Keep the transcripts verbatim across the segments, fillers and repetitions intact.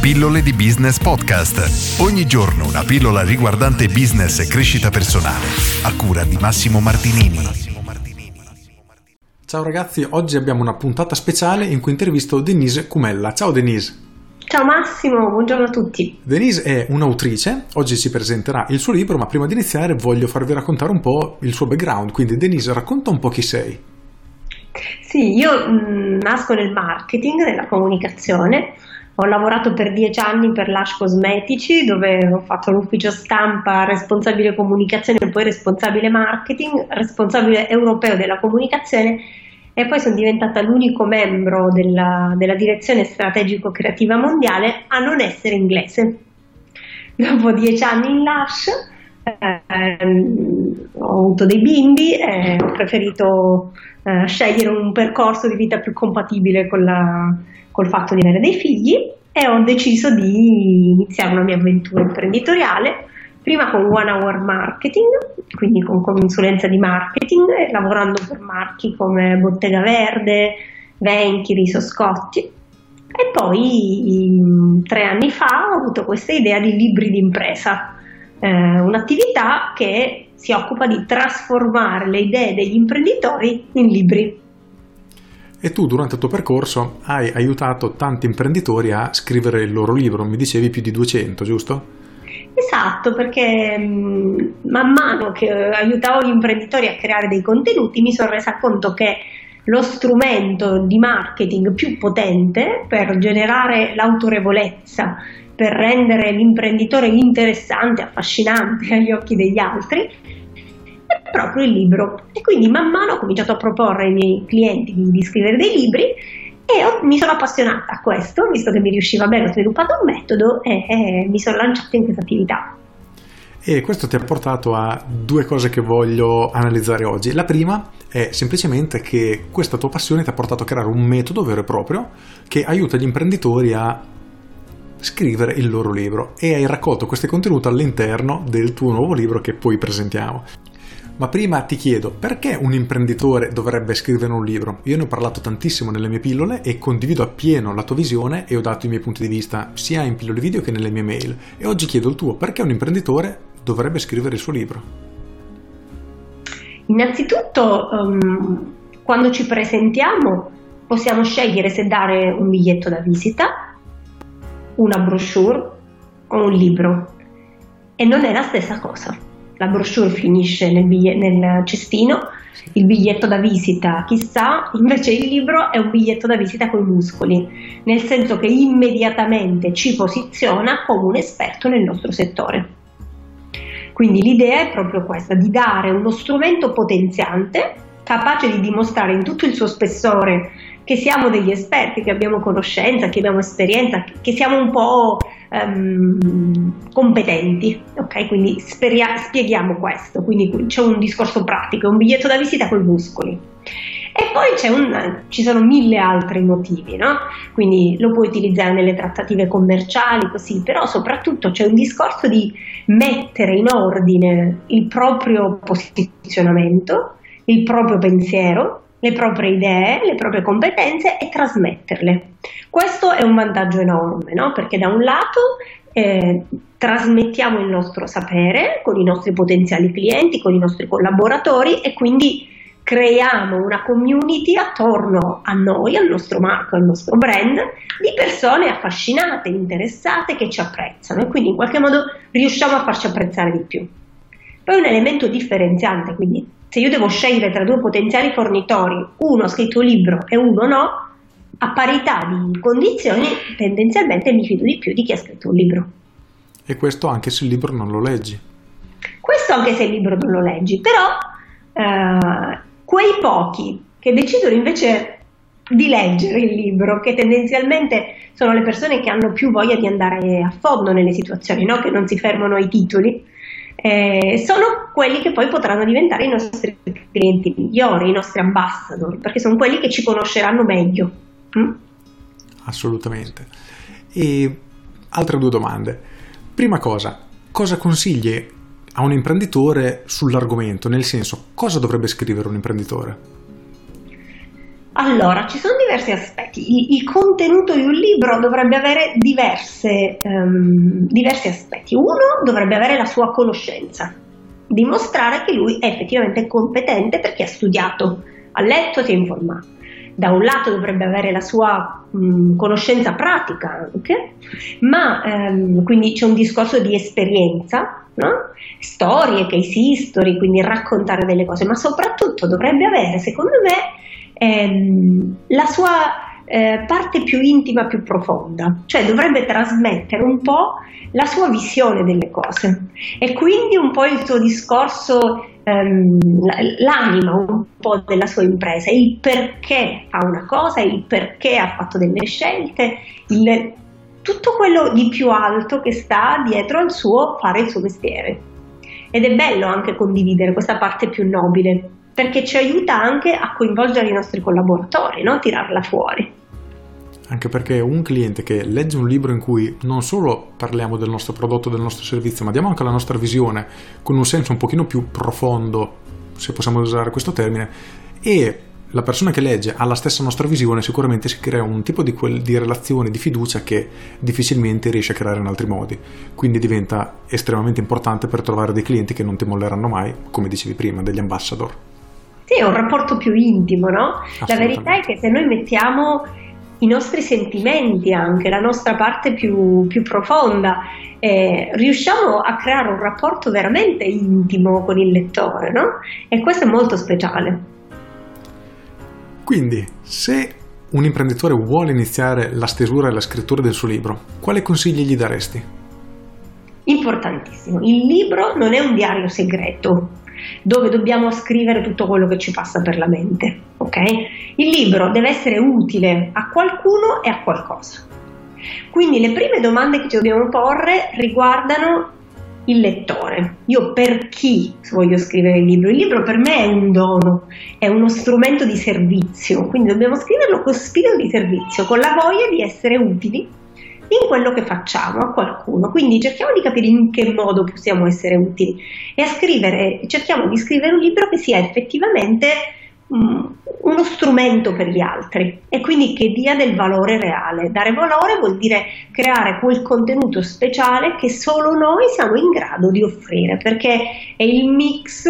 Pillole di Business Podcast. Ogni giorno una pillola riguardante business e crescita personale, a cura di Massimo Martinini. Ciao ragazzi, oggi abbiamo una puntata speciale in cui intervisto Denise Cumella. Ciao Denise! Ciao Massimo, buongiorno a tutti. Denise è un'autrice, oggi ci presenterà il suo libro, ma prima di iniziare voglio farvi raccontare un po' il suo background, quindi Denise, racconta un po' chi sei. Sì, io mh, nasco nel marketing, nella comunicazione, ho lavorato per dieci anni per Lush Cosmetici, dove ho fatto l'ufficio stampa, responsabile comunicazione e poi responsabile marketing, responsabile europeo della comunicazione, e poi sono diventata l'unico membro della, della direzione strategico-creativa mondiale a non essere inglese. Dopo dieci anni in Lush eh, ho avuto dei bimbi e ho preferito eh, scegliere un percorso di vita più compatibile con la, col fatto di avere dei figli, e ho deciso di iniziare una mia avventura imprenditoriale, prima con One Hour Marketing, quindi con consulenza di marketing, lavorando per marchi come Bottega Verde, Venchi, Riso Scotti, e poi tre anni fa ho avuto questa idea di libri d'impresa, eh, un'attività che si occupa di trasformare le idee degli imprenditori in libri. E tu durante il tuo percorso hai aiutato tanti imprenditori a scrivere il loro libro, mi dicevi più di duecento, giusto? Esatto, perché mh, man mano che aiutavo gli imprenditori a creare dei contenuti mi sono resa conto che lo strumento di marketing più potente per generare l'autorevolezza, per rendere l'imprenditore interessante, affascinante agli occhi degli altri, è proprio il libro. E quindi man mano ho cominciato a proporre ai miei clienti di, di scrivere dei libri, e ho, mi sono appassionata a questo, visto che mi riusciva bene, ho sviluppato un metodo e, e mi sono lanciata in questa attività. E questo ti ha portato a due cose che voglio analizzare oggi. La prima è semplicemente che questa tua passione ti ha portato a creare un metodo vero e proprio che aiuta gli imprenditori a scrivere il loro libro, e hai raccolto questo contenuto all'interno del tuo nuovo libro che poi presentiamo. Ma prima ti chiedo, perché un imprenditore dovrebbe scrivere un libro? Io ne ho parlato tantissimo nelle mie pillole e condivido appieno la tua visione e ho dato i miei punti di vista sia in pillole video che nelle mie mail. E oggi chiedo il tuo, perché un imprenditore dovrebbe scrivere il suo libro? Innanzitutto, um, quando ci presentiamo possiamo scegliere se dare un biglietto da visita, una brochure o un libro. E non è la stessa cosa. La brochure finisce nel, biglie- nel cestino, il biglietto da visita chissà, invece il libro è un biglietto da visita con i muscoli, nel senso che immediatamente ci posiziona come un esperto nel nostro settore. Quindi l'idea è proprio questa, di dare uno strumento potenziante, capace di dimostrare in tutto il suo spessore che siamo degli esperti, che abbiamo conoscenza, che abbiamo esperienza, che siamo un po' Um, competenti, ok? Quindi speria- spieghiamo questo, quindi c'è un discorso pratico, un biglietto da visita con i muscoli. E poi c'è un, ci sono mille altri motivi, no? Quindi lo puoi utilizzare nelle trattative commerciali, così, però soprattutto c'è un discorso di mettere in ordine il proprio posizionamento, il proprio pensiero, le proprie idee, le proprie competenze e trasmetterle. Questo è un vantaggio enorme, no? Perché da un lato eh, trasmettiamo il nostro sapere con i nostri potenziali clienti, con i nostri collaboratori, e quindi creiamo una community attorno a noi, al nostro marchio, al nostro brand, di persone affascinate, interessate, che ci apprezzano, e quindi in qualche modo riusciamo a farci apprezzare di più. Poi un elemento differenziante, quindi se io devo scegliere tra due potenziali fornitori, uno ha scritto un libro e uno no, a parità di condizioni tendenzialmente mi fido di più di chi ha scritto un libro. E questo anche se il libro non lo leggi? Questo anche se il libro non lo leggi, però eh, quei pochi che decidono invece di leggere il libro, che tendenzialmente sono le persone che hanno più voglia di andare a fondo nelle situazioni, no? Che non si fermano ai titoli, Eh, sono quelli che poi potranno diventare i nostri clienti migliori, i nostri ambassador, perché sono quelli che ci conosceranno meglio. Mm? Assolutamente. E altre due domande. Prima cosa, cosa consigli a un imprenditore sull'argomento? Nel senso, cosa dovrebbe scrivere un imprenditore? Allora, ci sono diversi aspetti. Il, il contenuto di un libro dovrebbe avere diverse, um, diversi aspetti. Uno, dovrebbe avere la sua conoscenza, dimostrare che lui è effettivamente competente perché ha studiato, ha letto, si è informato. Da un lato dovrebbe avere la sua mh, conoscenza pratica anche, ma ehm, quindi c'è un discorso di esperienza, no? Storie, case history, quindi raccontare delle cose, ma soprattutto dovrebbe avere, secondo me, ehm, la sua eh, parte più intima, più profonda, cioè dovrebbe trasmettere un po' la sua visione delle cose e quindi un po' il suo discorso, l'anima un po' della sua impresa, il perché fa una cosa, il perché ha fatto delle scelte, il, tutto quello di più alto che sta dietro al suo fare il suo mestiere. Ed è bello anche condividere questa parte più nobile, perché ci aiuta anche a coinvolgere i nostri collaboratori, no? Tirarla fuori. Anche perché un cliente che legge un libro in cui non solo parliamo del nostro prodotto, del nostro servizio, ma diamo anche la nostra visione con un senso un pochino più profondo, se possiamo usare questo termine, e la persona che legge ha la stessa nostra visione, sicuramente si crea un tipo di, quel, di relazione, di fiducia che difficilmente riesce a creare in altri modi. Quindi diventa estremamente importante per trovare dei clienti che non ti molleranno mai, come dicevi prima, degli ambassador. Sì, è un rapporto più intimo, no? La verità è che se noi mettiamo i nostri sentimenti, anche la nostra parte più, più profonda, eh, riusciamo a creare un rapporto veramente intimo con il lettore, no? E questo è molto speciale. Quindi, se un imprenditore vuole iniziare la stesura e la scrittura del suo libro, quali consigli gli daresti? Importantissimo. Il libro non è un diario segreto dove dobbiamo scrivere tutto quello che ci passa per la mente, ok? Il libro deve essere utile a qualcuno e a qualcosa. Quindi le prime domande che ci dobbiamo porre riguardano il lettore. Io per chi voglio scrivere il libro? Il libro per me è un dono, è uno strumento di servizio, quindi dobbiamo scriverlo con spirito di servizio, con la voglia di essere utili in quello che facciamo a qualcuno. Quindi cerchiamo di capire in che modo possiamo essere utili e a scrivere, cerchiamo di scrivere un libro che sia effettivamente mh, uno strumento per gli altri e quindi che dia del valore reale. Dare valore vuol dire creare quel contenuto speciale che solo noi siamo in grado di offrire, perché è il mix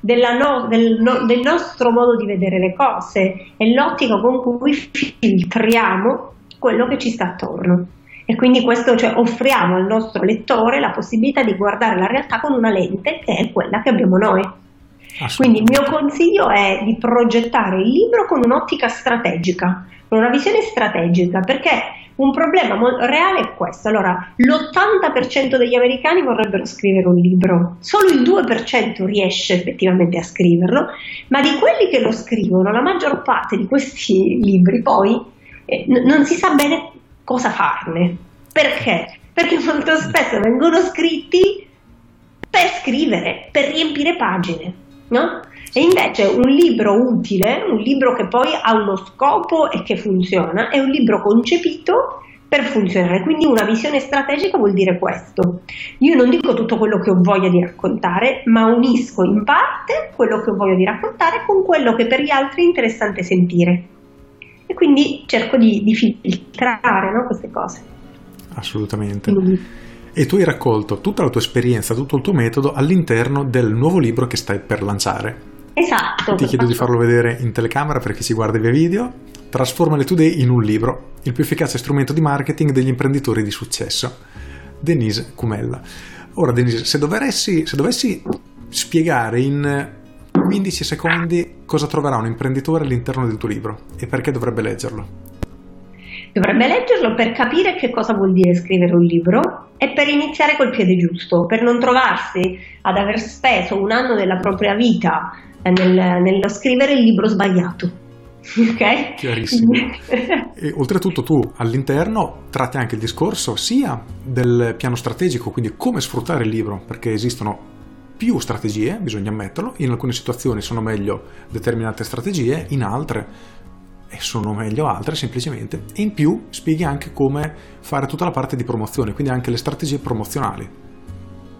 della no, del, no, del nostro modo di vedere le cose, è l'ottica con cui filtriamo quello che ci sta attorno. E quindi questo, cioè, offriamo al nostro lettore la possibilità di guardare la realtà con una lente che è quella che abbiamo noi. Quindi il mio consiglio è di progettare il libro con un'ottica strategica, con una visione strategica, perché un problema reale è questo. Allora, l'ottanta per cento degli americani vorrebbero scrivere un libro, solo il due per cento riesce effettivamente a scriverlo, ma di quelli che lo scrivono, la maggior parte di questi libri poi eh, n- non si sa bene cosa farne. Perché? Perché molto spesso vengono scritti per scrivere, per riempire pagine, no? E invece un libro utile, un libro che poi ha uno scopo e che funziona, è un libro concepito per funzionare. Quindi una visione strategica vuol dire questo: io non dico tutto quello che ho voglia di raccontare, ma unisco in parte quello che ho voglia di raccontare con quello che per gli altri è interessante sentire. E quindi cerco di, di filtrare, no, queste cose. Assolutamente. Mm. E tu hai raccolto tutta la tua esperienza, tutto il tuo metodo all'interno del nuovo libro che stai per lanciare. Esatto. Ti chiedo di farlo vedere in telecamera per chi si guarda via video. Trasforma le Today in un libro, il più efficace strumento di marketing degli imprenditori di successo. Denise Cumella. Ora Denise, se dovessi, se dovessi spiegare in quindici secondi cosa troverà un imprenditore all'interno del tuo libro e perché dovrebbe leggerlo? Dovrebbe leggerlo per capire che cosa vuol dire scrivere un libro e per iniziare col piede giusto, per non trovarsi ad aver speso un anno della propria vita nel, nello scrivere il libro sbagliato. Ok? Chiarissimo. E oltretutto tu all'interno tratti anche il discorso sia del piano strategico, quindi come sfruttare il libro, perché esistono più strategie, bisogna ammetterlo, in alcune situazioni sono meglio determinate strategie, in altre e sono meglio altre semplicemente, e in più spieghi anche come fare tutta la parte di promozione, quindi anche le strategie promozionali.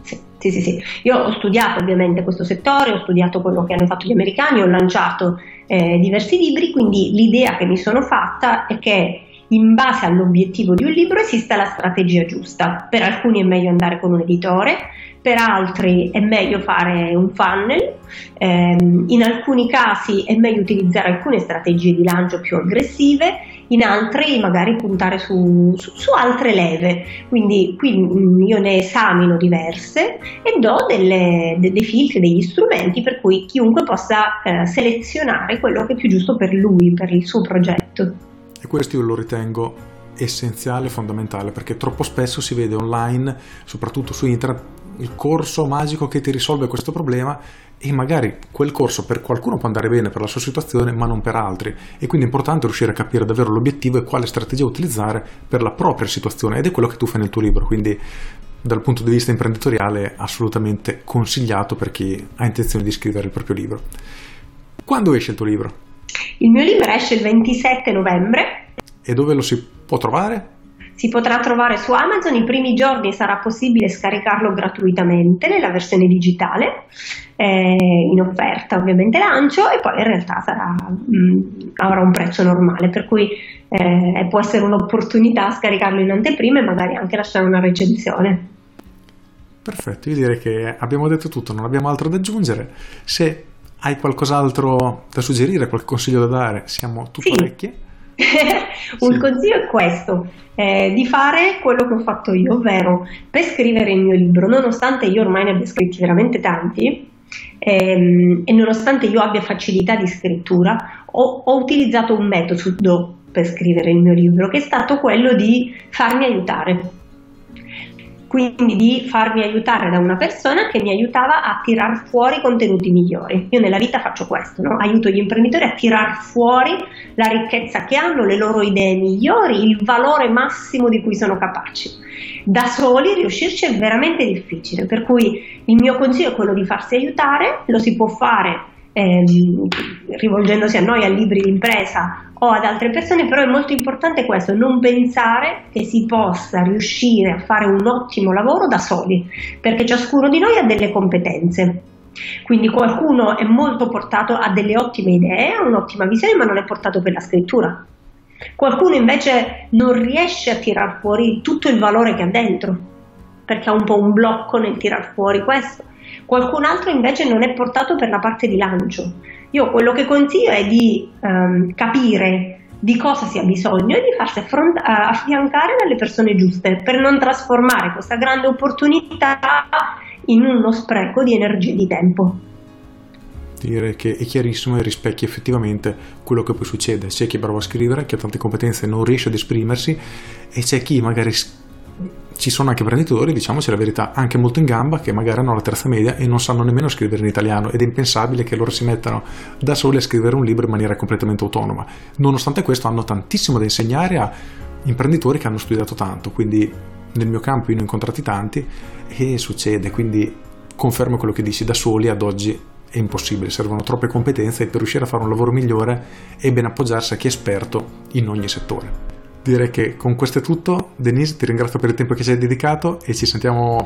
Sì, sì, sì. Io ho studiato ovviamente questo settore, ho studiato quello che hanno fatto gli americani, ho lanciato eh, diversi libri, quindi l'idea che mi sono fatta è che in base all'obiettivo di un libro esista la strategia giusta. Per alcuni è meglio andare con un editore, per altri è meglio fare un funnel, ehm, in alcuni casi è meglio utilizzare alcune strategie di lancio più aggressive, in altri magari puntare su, su, su altre leve, quindi qui io ne esamino diverse e do delle, de, dei filtri, degli strumenti per cui chiunque possa eh, selezionare quello che è più giusto per lui, per il suo progetto. E questo io lo ritengo essenziale, fondamentale, perché troppo spesso si vede online, soprattutto su internet, il corso magico che ti risolve questo problema, e magari quel corso per qualcuno può andare bene per la sua situazione ma non per altri, e quindi è importante riuscire a capire davvero l'obiettivo e quale strategia utilizzare per la propria situazione, ed è quello che tu fai nel tuo libro, quindi dal punto di vista imprenditoriale assolutamente consigliato per chi ha intenzione di scrivere il proprio libro. Quando esce il tuo libro? Il mio libro esce il ventisette novembre. E dove lo si può trovare? Si potrà trovare su Amazon, i primi giorni sarà possibile scaricarlo gratuitamente nella versione digitale, eh, in offerta ovviamente lancio, e poi in realtà sarà, mh, avrà un prezzo normale, per cui eh, può essere un'opportunità scaricarlo in anteprima e magari anche lasciare una recensione. Perfetto, io direi che abbiamo detto tutto, non abbiamo altro da aggiungere. Se hai qualcos'altro da suggerire, qualche consiglio da dare, siamo tutti orecchie. Sì. Un sì. consiglio è questo, eh, di fare quello che ho fatto io, ovvero per scrivere il mio libro, nonostante io ormai ne abbia scritti veramente tanti ehm, e nonostante io abbia facilità di scrittura, ho, ho utilizzato un metodo per scrivere il mio libro, che è stato quello di farmi aiutare, quindi di farmi aiutare da una persona che mi aiutava a tirar fuori contenuti migliori. Io nella vita faccio questo, no? Aiuto gli imprenditori a tirar fuori la ricchezza che hanno, le loro idee migliori, il valore massimo di cui sono capaci. Da soli riuscirci è veramente difficile, per cui il mio consiglio è quello di farsi aiutare. Lo si può fare eh, rivolgendosi a noi, a libri d'impresa o ad altre persone, però è molto importante questo, non pensare che si possa riuscire a fare un ottimo lavoro da soli, perché ciascuno di noi ha delle competenze, quindi qualcuno è molto portato a delle ottime idee, a un'ottima visione, ma non è portato per la scrittura, qualcuno invece non riesce a tirar fuori tutto il valore che ha dentro, perché ha un po' un blocco nel tirar fuori questo, qualcun altro invece non è portato per la parte di lancio. Io quello che consiglio è di um, capire di cosa si ha bisogno e di farsi affront- affiancare dalle persone giuste, per non trasformare questa grande opportunità in uno spreco di energia e di tempo. Direi che è chiarissimo e rispecchia effettivamente quello che poi succede. C'è chi è bravo a scrivere, che ha tante competenze e non riesce ad esprimersi, e c'è chi magari... Ci sono anche imprenditori, diciamoci la verità, anche molto in gamba, che magari hanno la terza media e non sanno nemmeno scrivere in italiano, ed è impensabile che loro si mettano da soli a scrivere un libro in maniera completamente autonoma. Nonostante questo hanno tantissimo da insegnare a imprenditori che hanno studiato tanto, quindi nel mio campo io ne ho incontrati tanti e succede, quindi confermo quello che dici, da soli ad oggi è impossibile, servono troppe competenze e per riuscire a fare un lavoro migliore è bene appoggiarsi a chi è esperto in ogni settore. Direi che con questo è tutto. Denise, ti ringrazio per il tempo che ci hai dedicato e ci sentiamo